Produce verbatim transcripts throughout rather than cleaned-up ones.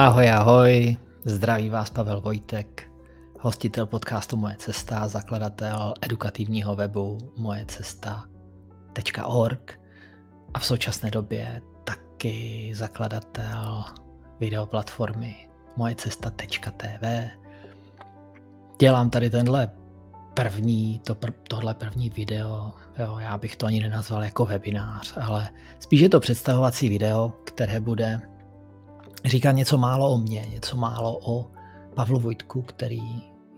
Ahoj, ahoj, zdraví vás Pavel Vojtek, hostitel podcastu Moje cesta, zakladatel edukativního webu Moje cesta tečka org a v současné době taky zakladatel videoplatformy Moje cesta tečka tv. Dělám tady tenhle první, to pr- tohle první video, jo, já bych to ani nenazval jako webinář, ale spíš je to představovací video, které bude říká něco málo o mně, něco málo o Pavlu Vojtku, který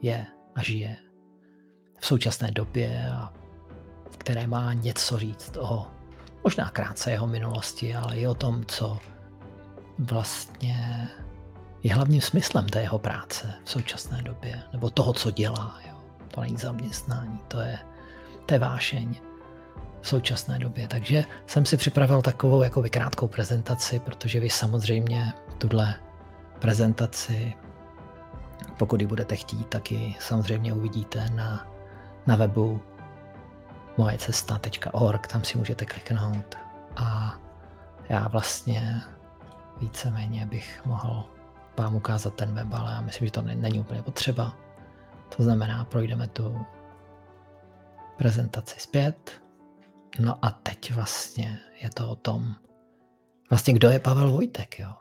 je a žije v současné době a které má něco říct o možná krátce jeho minulosti, ale i o tom, co vlastně je hlavním smyslem té jeho práce v současné době, nebo toho, co dělá. Jo. To není zaměstnání, to je, to je vášeň v současné době. Takže jsem si připravil takovou jako krátkou prezentaci, protože vy samozřejmě tuhle prezentaci, pokud ji budete chtít, tak ji samozřejmě uvidíte na, na webu moje cesta tečka org, tam si můžete kliknout a já vlastně víceméně bych mohl vám ukázat ten web, ale já myslím, že to není úplně potřeba. To znamená, projdeme tu prezentaci zpět. No a teď vlastně je to o tom, vlastně kdo je Pavel Vojtek, jo.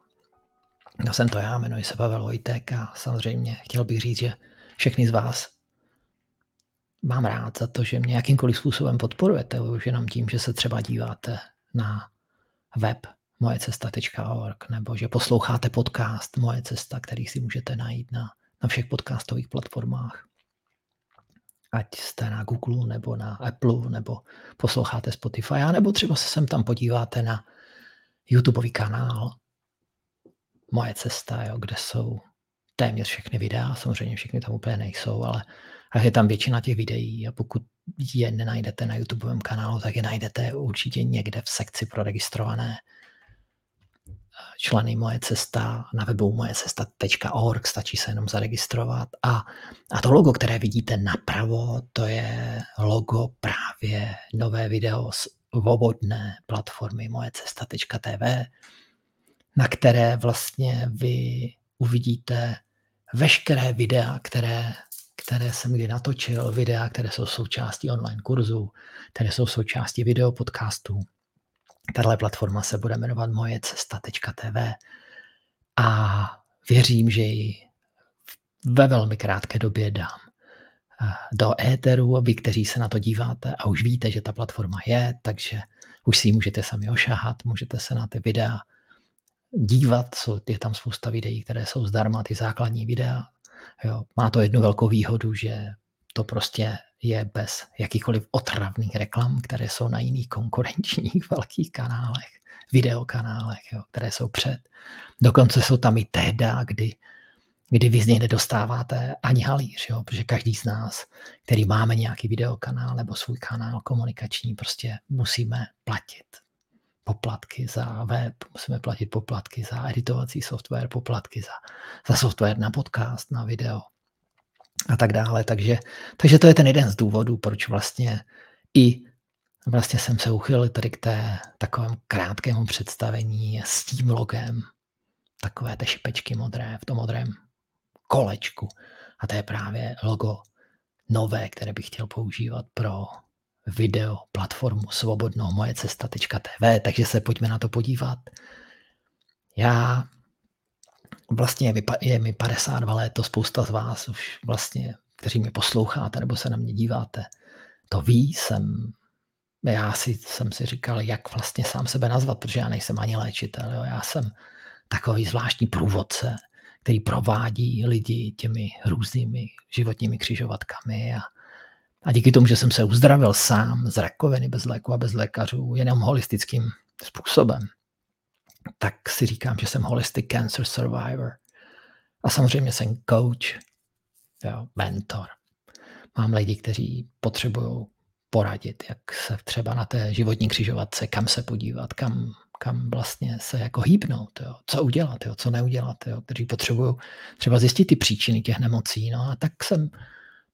No jsem to já, jmenuji se Pavel Vojtek a samozřejmě chtěl bych říct, že všechny z vás mám rád za to, že mě jakýmkoliv způsobem podporujete, už jenom tím, že se třeba díváte na web moje cesta tečka org nebo že posloucháte podcast Moje cesta, který si můžete najít na, na všech podcastových platformách. Ať jste na Google, nebo na Apple, nebo posloucháte Spotify, nebo třeba se sem tam podíváte na YouTubeový kanál Moje cesta, jo, kde jsou téměř všechny videa, samozřejmě všechny tam úplně nejsou, ale je tam většina těch videí a pokud je nenajdete na YouTubeovém kanálu, tak je najdete určitě někde v sekci pro registrované členy Moje cesta na webu moje cesta tečka org, stačí se jenom zaregistrovat. A, a to logo, které vidíte napravo, to je logo právě nové video z svobodné platformy moje cesta tečka tv, na které vlastně vy uvidíte veškeré videa, které, které jsem kdy natočil, videa, které jsou součástí online kurzu, které jsou součástí videopodcastů. Tahle platforma se bude jmenovat moje cesta tečka tv a věřím, že ji ve velmi krátké době dám do éteru. Vy, kteří se na to díváte a už víte, že ta platforma je, takže už si ji můžete sami ošahat, můžete se na ty videa dívat, je tam spousta videí, které jsou zdarma, ty základní videa. Jo, má to jednu velkou výhodu, že to prostě je bez jakýchkoliv otravných reklam, které jsou na jiných konkurenčních velkých kanálech, videokanálech, jo, které jsou před. Dokonce jsou tam i tehda, kdy, kdy vy z něj nedostáváte ani halíř, jo, protože každý z nás, který máme nějaký videokanál nebo svůj kanál komunikační, prostě musíme platit poplatky za web, musíme platit poplatky za editovací software, poplatky za, za software na podcast, na video a tak dále, takže, takže to je ten jeden z důvodů, proč vlastně i vlastně jsem se uchylil tady k té takovém krátkému představení s tím logem, takové té šipečky modré, v tom modrém kolečku a to je právě logo nové, které bych chtěl používat pro video platformu svobodnou moje cesta tečka tv, takže se pojďme na to podívat. Já Vlastně je mi padesát dva let, to spousta z vás už vlastně, kteří mě posloucháte nebo se na mě díváte, to ví, jsem, já si, jsem si říkal, jak vlastně sám sebe nazvat, protože já nejsem ani léčitel, jo. Já jsem takový zvláštní průvodce, který provádí lidi těmi různými životními křižovatkami a, a díky tomu, že jsem se uzdravil sám z rakoviny bez léku a bez lékařů, jenom holistickým způsobem, tak si říkám, že jsem Holistic Cancer Survivor. A samozřejmě jsem coach, jo, mentor. Mám lidi, kteří potřebují poradit, jak se třeba na té životní křižovatce, kam se podívat, kam, kam vlastně se jako hýbnout, jo, co udělat, jo, co neudělat, jo, kteří potřebují třeba zjistit ty příčiny těch nemocí. No a tak jsem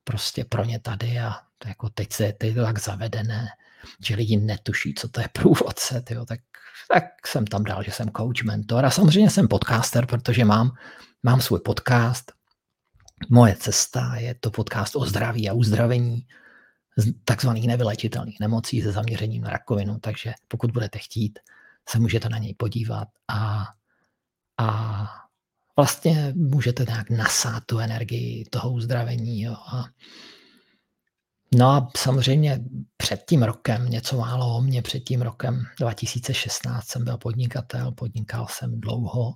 prostě pro ně tady a jako teď se je to tak zavedené, že lidi netuší, co to je průvodce, tyjo, tak tak jsem tam dal, že jsem coach, mentor a samozřejmě jsem podcaster, protože mám, mám svůj podcast. Moje cesta je to podcast o zdraví a uzdravení z takzvaných nevylečitelných nemocí se zaměřením na rakovinu, takže pokud budete chtít, se můžete na něj podívat a, a vlastně můžete nějak nasát tu energii toho uzdravení. Jo, a no a samozřejmě před tím rokem, něco málo o mně, před tím rokem dva tisíce šestnáct jsem byl podnikatel, podnikal jsem dlouho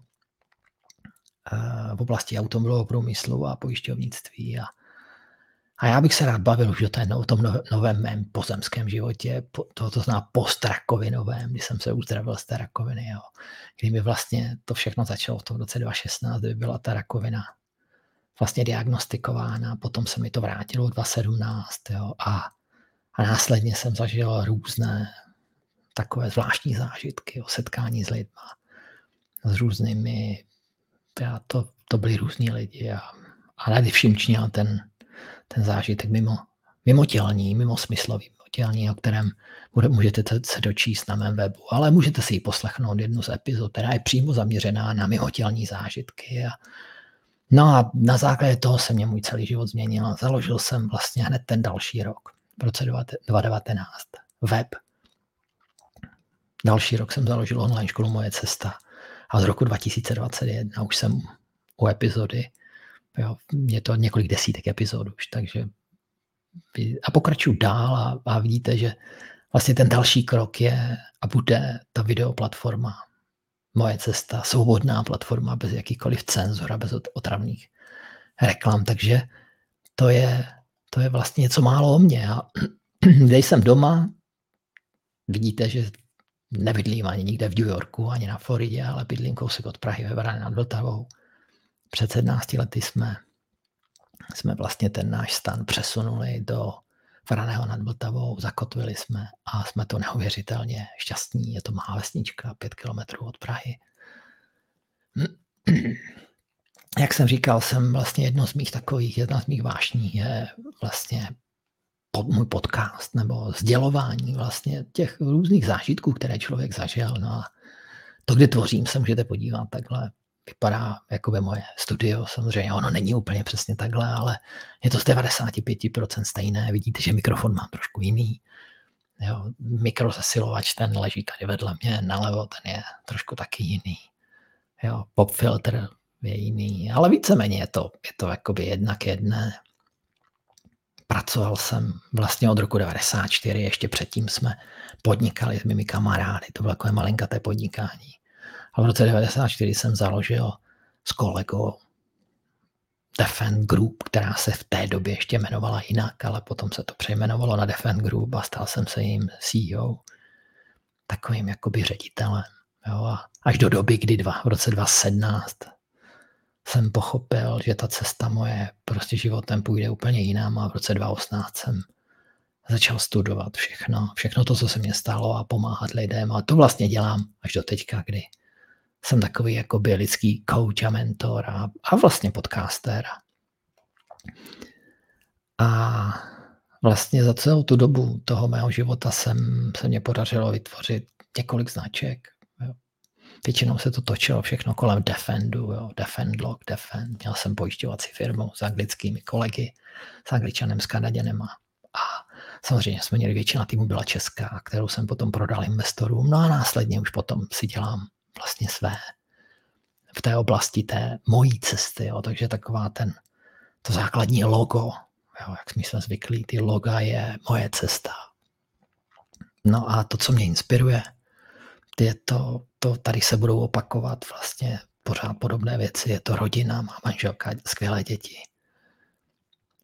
v oblasti automobilového průmyslu a pojišťovnictví. A, a já bych se rád bavil už o, té, o tom novém mém pozemském životě, to, to znamená postrakovinovém, kdy jsem se uzdravil z té rakoviny. Jo. Kdy mi vlastně to všechno začalo v tom roce dva tisíce šestnáct, kdy byla ta rakovina vlastně diagnostikována, potom se mi to vrátilo v dva tisíce sedmnáct, jo, a, a následně jsem zažil různé takové zvláštní zážitky, jo, setkání s lidmi, s různými, já to, to byli různí lidi a, a nejvším činil ten, ten zážitek mimo, mimo tělní, mimo smyslový, mimo tělní, o kterém můžete se dočíst na mém webu, ale můžete si ji poslechnout jednu z epizod, která je přímo zaměřená na mimotělní zážitky a no a na základě toho se mě můj celý život změnil. Založil jsem vlastně hned ten další rok, v roce dva tisíce devatenáct, web. Další rok jsem založil online školu Moje cesta a z roku dva tisíce dvacet jedna už jsem u epizody, jo, je to několik desítek epizod už, takže a pokračuju dál a, a vidíte, že vlastně ten další krok je a bude ta videoplatforma Moje cesta, svobodná platforma bez jakýkoliv cenzura, bez otravných reklam, takže to je, to je vlastně něco málo o mně. A když jsem doma, vidíte, že nebydlím ani nikde v New Yorku, ani na Floridě, ale bydlím kousek od Prahy ve Branné nad Vltavou. Před sedmnácti lety jsme, jsme vlastně ten náš stan přesunuli do Branného nad Vltavou, zakotvili jsme a jsme to neuvěřitelně šťastní. Je to malá vesnička, pět kilometrů od Prahy. Jak jsem říkal, jsem vlastně jedno z mých takových, jedna z mých vášní je vlastně pod, můj podcast nebo sdělování vlastně těch různých zážitků, které člověk zažil. No a to, kde tvořím, se můžete podívat takhle. Vypadá jako by moje studio, samozřejmě ono není úplně přesně takhle, ale je to z devadesát pět procent stejné, vidíte, že mikrofon mám trošku jiný, jo, mikrozesilovač, ten leží tady vedle mě, nalevo ten je trošku taky jiný, jo, popfiltr je jiný, ale víceméně je to, je to jakoby jednak jedné. Pracoval jsem vlastně od roku devadesát čtyři, ještě předtím jsme podnikali s mými kamarády, to bylo takové malinkaté podnikání. A v roce devadesát čtyři jsem založil s kolegou Defend Group, která se v té době ještě jmenovala jinak, ale potom se to přejmenovalo na Defend Group a stal jsem se jím C E O, takovým jakoby ředitelem. Jo, a až do doby, kdy dva, v roce dva tisíce sedmnáct jsem pochopil, že ta cesta moje prostě životem půjde úplně jinam a v roce dva tisíce osmnáct jsem začal studovat všechno, všechno to, co se mě stalo a pomáhat lidem a to vlastně dělám až do teďka, kdy jsem takový jako by lidský coach a mentor a, a vlastně podcaster. A vlastně za celou tu dobu toho mého života jsem, se mě podařilo vytvořit několik značek. Jo. Většinou se to točilo všechno kolem Defendu, jo. Defend Log, Defend. Měl jsem pojišťovací firmu s anglickými kolegy, s Angličanem, s Kanaděnem a samozřejmě jsme měli, většina týmu byla česká, kterou jsem potom prodal investorům. No a následně už potom si dělám vlastně své v té oblasti té mojí cesty. Jo. Takže taková ten, to základní logo, jo, jak my jsme zvyklí, ty loga je moje cesta. No a to, co mě inspiruje, je to, to tady se budou opakovat vlastně pořád podobné věci. Je to rodina, má manželka, skvělé děti.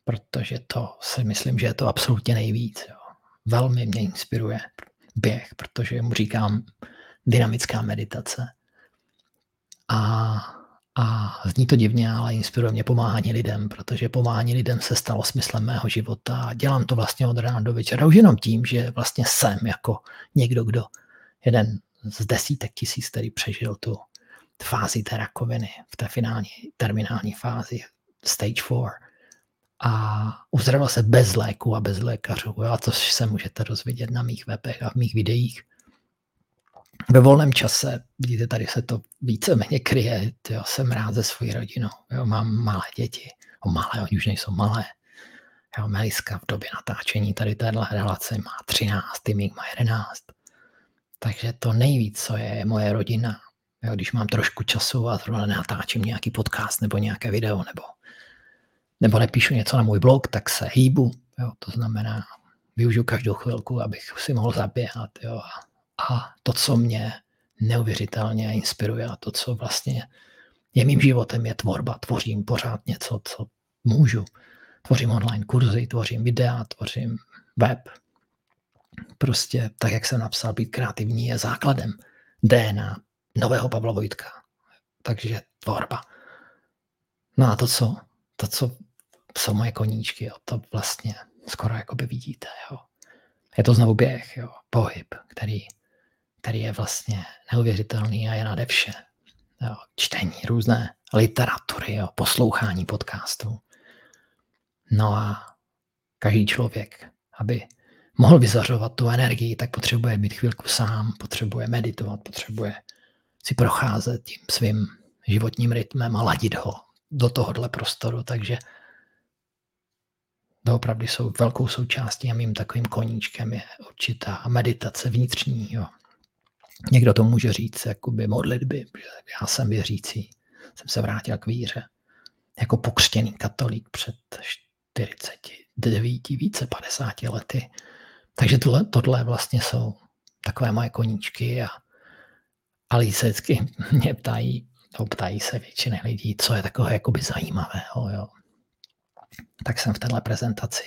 Protože to si myslím, že je to absolutně nejvíc. Jo. Velmi mě inspiruje běh, protože mu říkám dynamická meditace. A, a zní to divně, ale inspiruje mě pomáhání lidem, protože pomáhání lidem se stalo smyslem mého života a dělám to vlastně od rána do večera. Už jenom tím, že vlastně jsem jako někdo, kdo jeden z desítek tisíc, který přežil tu fázi té rakoviny, v té finální terminální fázi, stage čtyři, a uzdravil se bez léku a bez lékařů. A to se můžete dozvědět na mých webech a v mých videích. ve volném čase, vidíte, tady se to víceméně kryje, tyjo, jsem rád se svojí rodinou, jo, mám malé děti, o malé, oni už nejsou malé, jo, Meliska v době natáčení tady téhle relace má třináct, Tymík má jedenáct, takže to nejvíc, co je, je moje rodina, jo, když mám trošku času a zrovna natáčím nějaký podcast nebo nějaké video, nebo, nebo nepíšu něco na můj blog, tak se hýbu, jo, to znamená, využiju každou chvilku, abych si mohl zaběhat, jo, a A to, co mě neuvěřitelně inspiruje a to, co vlastně je mým životem, je tvorba. Tvořím pořád něco, co můžu. Tvořím online kurzy, tvořím videa, tvořím web. Prostě tak, jak jsem napsal, být kreativní je základem D N A nového Pavla Vojtka. Takže tvorba. No a to, co, to, co jsou moje koníčky, jo, to vlastně skoro jakoby vidíte. Jo. Je to znovu běh, jo, pohyb, který který je vlastně neuvěřitelný a je nade vše. Jo, čtení různé literatury, jo, poslouchání podcastů. No a každý člověk, aby mohl vyzařovat tu energii, tak potřebuje být chvilku sám, potřebuje meditovat, potřebuje si procházet tím svým životním rytmem a ladit ho do tohohle prostoru. Takže doopravdy jsou velkou součástí a mým takovým koníčkem je určitá meditace vnitřní, jo. Někdo to může říct jakoby modlitby, já jsem věřící, jsem se vrátil k víře. Jako pokřtěný katolík před čtyřiceti devíti, více padesáti lety. Takže tohle, tohle vlastně jsou takové moje koníčky a, a lidi se vždycky mě ptají, no, ptají se většiny lidí, co je takové jakoby zajímavého. Jo. Tak jsem v téhle prezentaci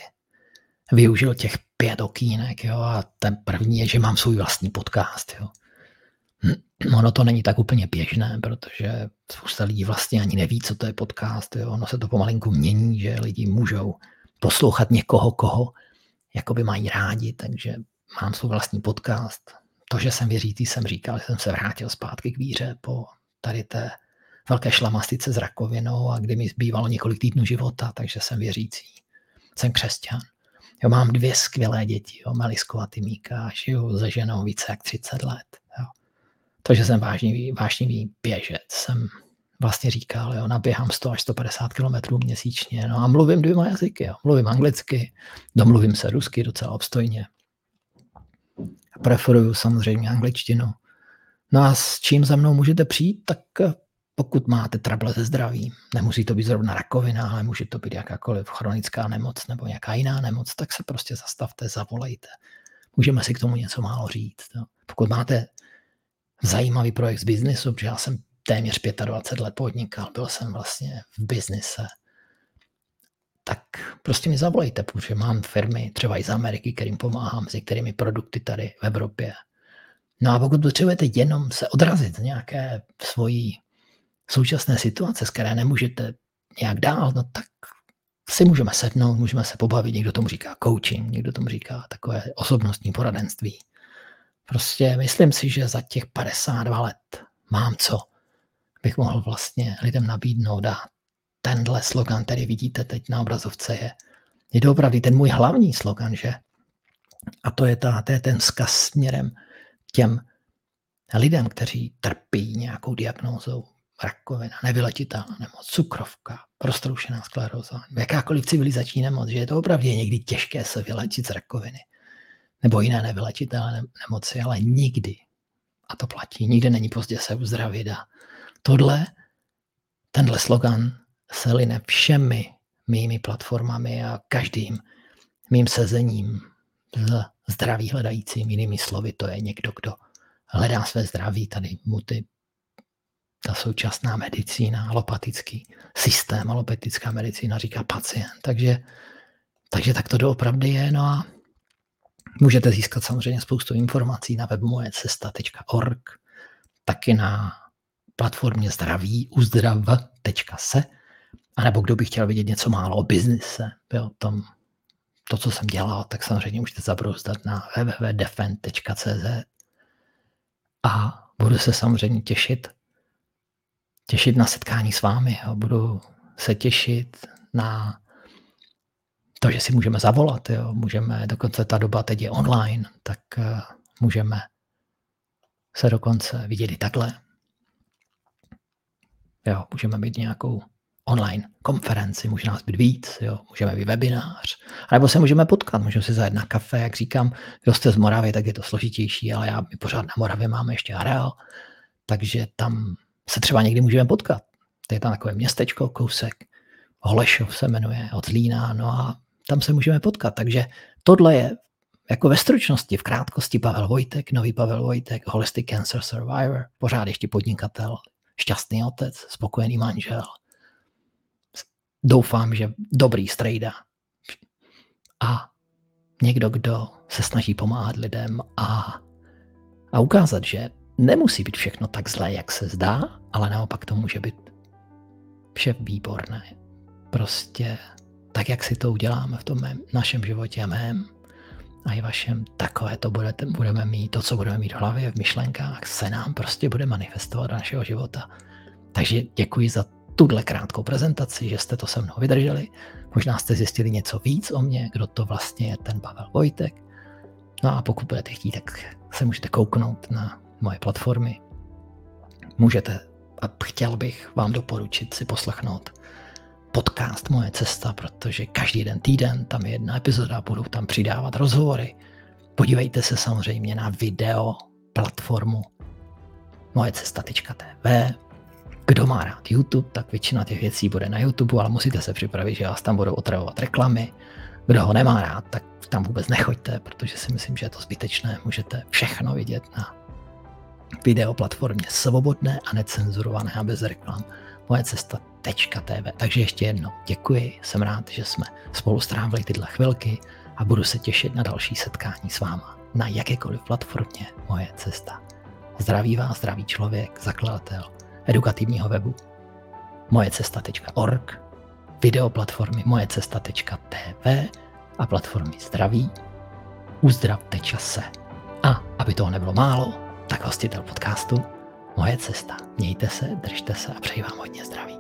využil těch pět okýnek, jo, a ten první je, že mám svůj vlastní podcast, jo. Ono to není tak úplně běžné, protože spousta lidí vlastně ani neví, co to je podcast. Jo. Ono se to pomalinku mění, že lidi můžou poslouchat někoho, koho jakoby mají rádi, takže mám svůj vlastní podcast. To, že jsem věřící, jsem říkal, že jsem se vrátil zpátky k víře po tady té velké šlamastice s rakovinou a kdy mi zbývalo několik týdnů života, takže jsem věřící, jsem křesťan. Jo, mám dvě skvělé děti, jo, Malisku a Tymíka, žiju se ženou více jak třicet let. Jo. To, že jsem vážný, vážný běžec, jsem vlastně říkal, jo, naběhám sto až sto padesát kilometrů měsíčně, no a mluvím dvěma jazyky, jo. Mluvím anglicky, domluvím se rusky docela obstojně. Preferuju samozřejmě angličtinu. No a s čím za mnou můžete přijít, tak pokud máte trable se zdravím, nemusí to být zrovna rakovina, ale může to být jakákoliv chronická nemoc nebo nějaká jiná nemoc, tak se prostě zastavte, zavolejte. Můžeme si k tomu něco málo říct. Jo. Pokud máte zajímavý projekt z biznisu, protože já jsem téměř dvacet pět let podnikal, byl jsem vlastně v biznise, tak prostě mi zavolejte, protože mám firmy třeba i z Ameriky, kterým pomáhám, s některými produkty tady v Evropě. No a pokud potřebujete jenom se odrazit z nějaké svojí současné situace, z které nemůžete nějak dál, no tak si můžeme sednout, můžeme se pobavit, někdo tomu říká coaching, někdo tomu říká takové osobnostní poradenství. Prostě myslím si, že za těch padesát dva let mám co, bych mohl vlastně lidem nabídnout a tenhle slogan, který vidíte teď na obrazovce, je, je doopravdy ten můj hlavní slogan, že? A to je, ta, to je ten vzkaz směrem těm lidem, kteří trpí nějakou diagnózou, rakovina, nevyléčitelná nemoc, cukrovka, roztroušená skleróza, jakákoliv civilizační nemoc, že je to opravdu někdy těžké se vyléčit z rakoviny nebo jiné nevyléčitelné nemoci, ale nikdy, a to platí, nikdy není pozdě se uzdravit a tohle, tenhle slogan se line všemi mými platformami a každým mým sezením z zdraví hledajícím, jinými slovy, to je někdo, kdo hledá své zdraví, tady mu ty ta současná medicína, alopatický systém, alopatická medicína říká pacient. Takže, takže tak to doopravdy je. No a můžete získat samozřejmě spoustu informací na webu Moje Cesta tečka org, taky na platformě zdraví uzdrav tečka se, anebo kdo by chtěl vidět něco málo o biznise, o tom, to, co jsem dělal, tak samozřejmě můžete zabrouzdat na w w w tečka defend tečka c z a budu se samozřejmě těšit těšit na setkání s vámi. Jo. Budu se těšit na to, že si můžeme zavolat. Jo. Můžeme, dokonce ta doba teď je online, tak můžeme se dokonce viděli takhle. Jo, můžeme mít nějakou online konferenci, může nás být víc, jo, můžeme být webinář, nebo se můžeme potkat, můžeme si zajet na kafe, jak říkám, kdo jste z Moravy, tak je to složitější, ale já, my pořád na Moravě máme ještě areál, takže tam se třeba někdy můžeme potkat. To je tam takové městečko, kousek, Holešov se jmenuje, od Zlína, no a tam se můžeme potkat, takže tohle je jako ve stručnosti, v krátkosti Pavel Vojtek, nový Pavel Vojtek, Holistic Cancer Survivor, pořád ještě podnikatel, šťastný otec, spokojený manžel. Doufám, že dobrý strejda a někdo, kdo se snaží pomáhat lidem a, a ukázat, že nemusí být všechno tak zlé, jak se zdá, ale naopak to může být vše výborné. Prostě tak, jak si to uděláme v tom mém, našem životě, mém a i vašem, takové to budete, budeme mít, to, co budeme mít v hlavě, v myšlenkách, se nám prostě bude manifestovat do našeho života. Takže děkuji za tuhle krátkou prezentaci, že jste to se mnou vydrželi. Možná jste zjistili něco víc o mně, kdo to vlastně je ten Pavel Vojtek. No a pokud budete chtít, tak se můžete kouknout na moje platformy. Můžete a chtěl bych vám doporučit si poslechnout podcast Moje cesta, protože každý den týden tam je jedna epizoda, budou tam přidávat rozhovory. Podívejte se samozřejmě na video platformu Moje cesta tečka tv. Kdo má rád YouTube, tak většina těch věcí bude na YouTube, ale musíte se připravit, že vás tam budou otravovat reklamy. Kdo ho nemá rád, tak tam vůbec nechoďte, protože si myslím, že je to zbytečné. Můžete všechno vidět na video platformě svobodné a necenzurované a bez reklam. Moje cesta tečka tv. Takže ještě jednou děkuji, jsem rád, že jsme spolu strávili tyhle chvilky a budu se těšit na další setkání s váma na jakékoliv platformě Moje cesta. Zdraví vás, zdravý člověk, zakladatel edukativního webu moje cesta tečka org, videoplatformy moje cesta tečka tv a platformy zdraví uzdrav tečka se. A aby toho nebylo málo, tak hostitel podcastu Moje cesta. Mějte se, držte se a přeji vám hodně zdraví.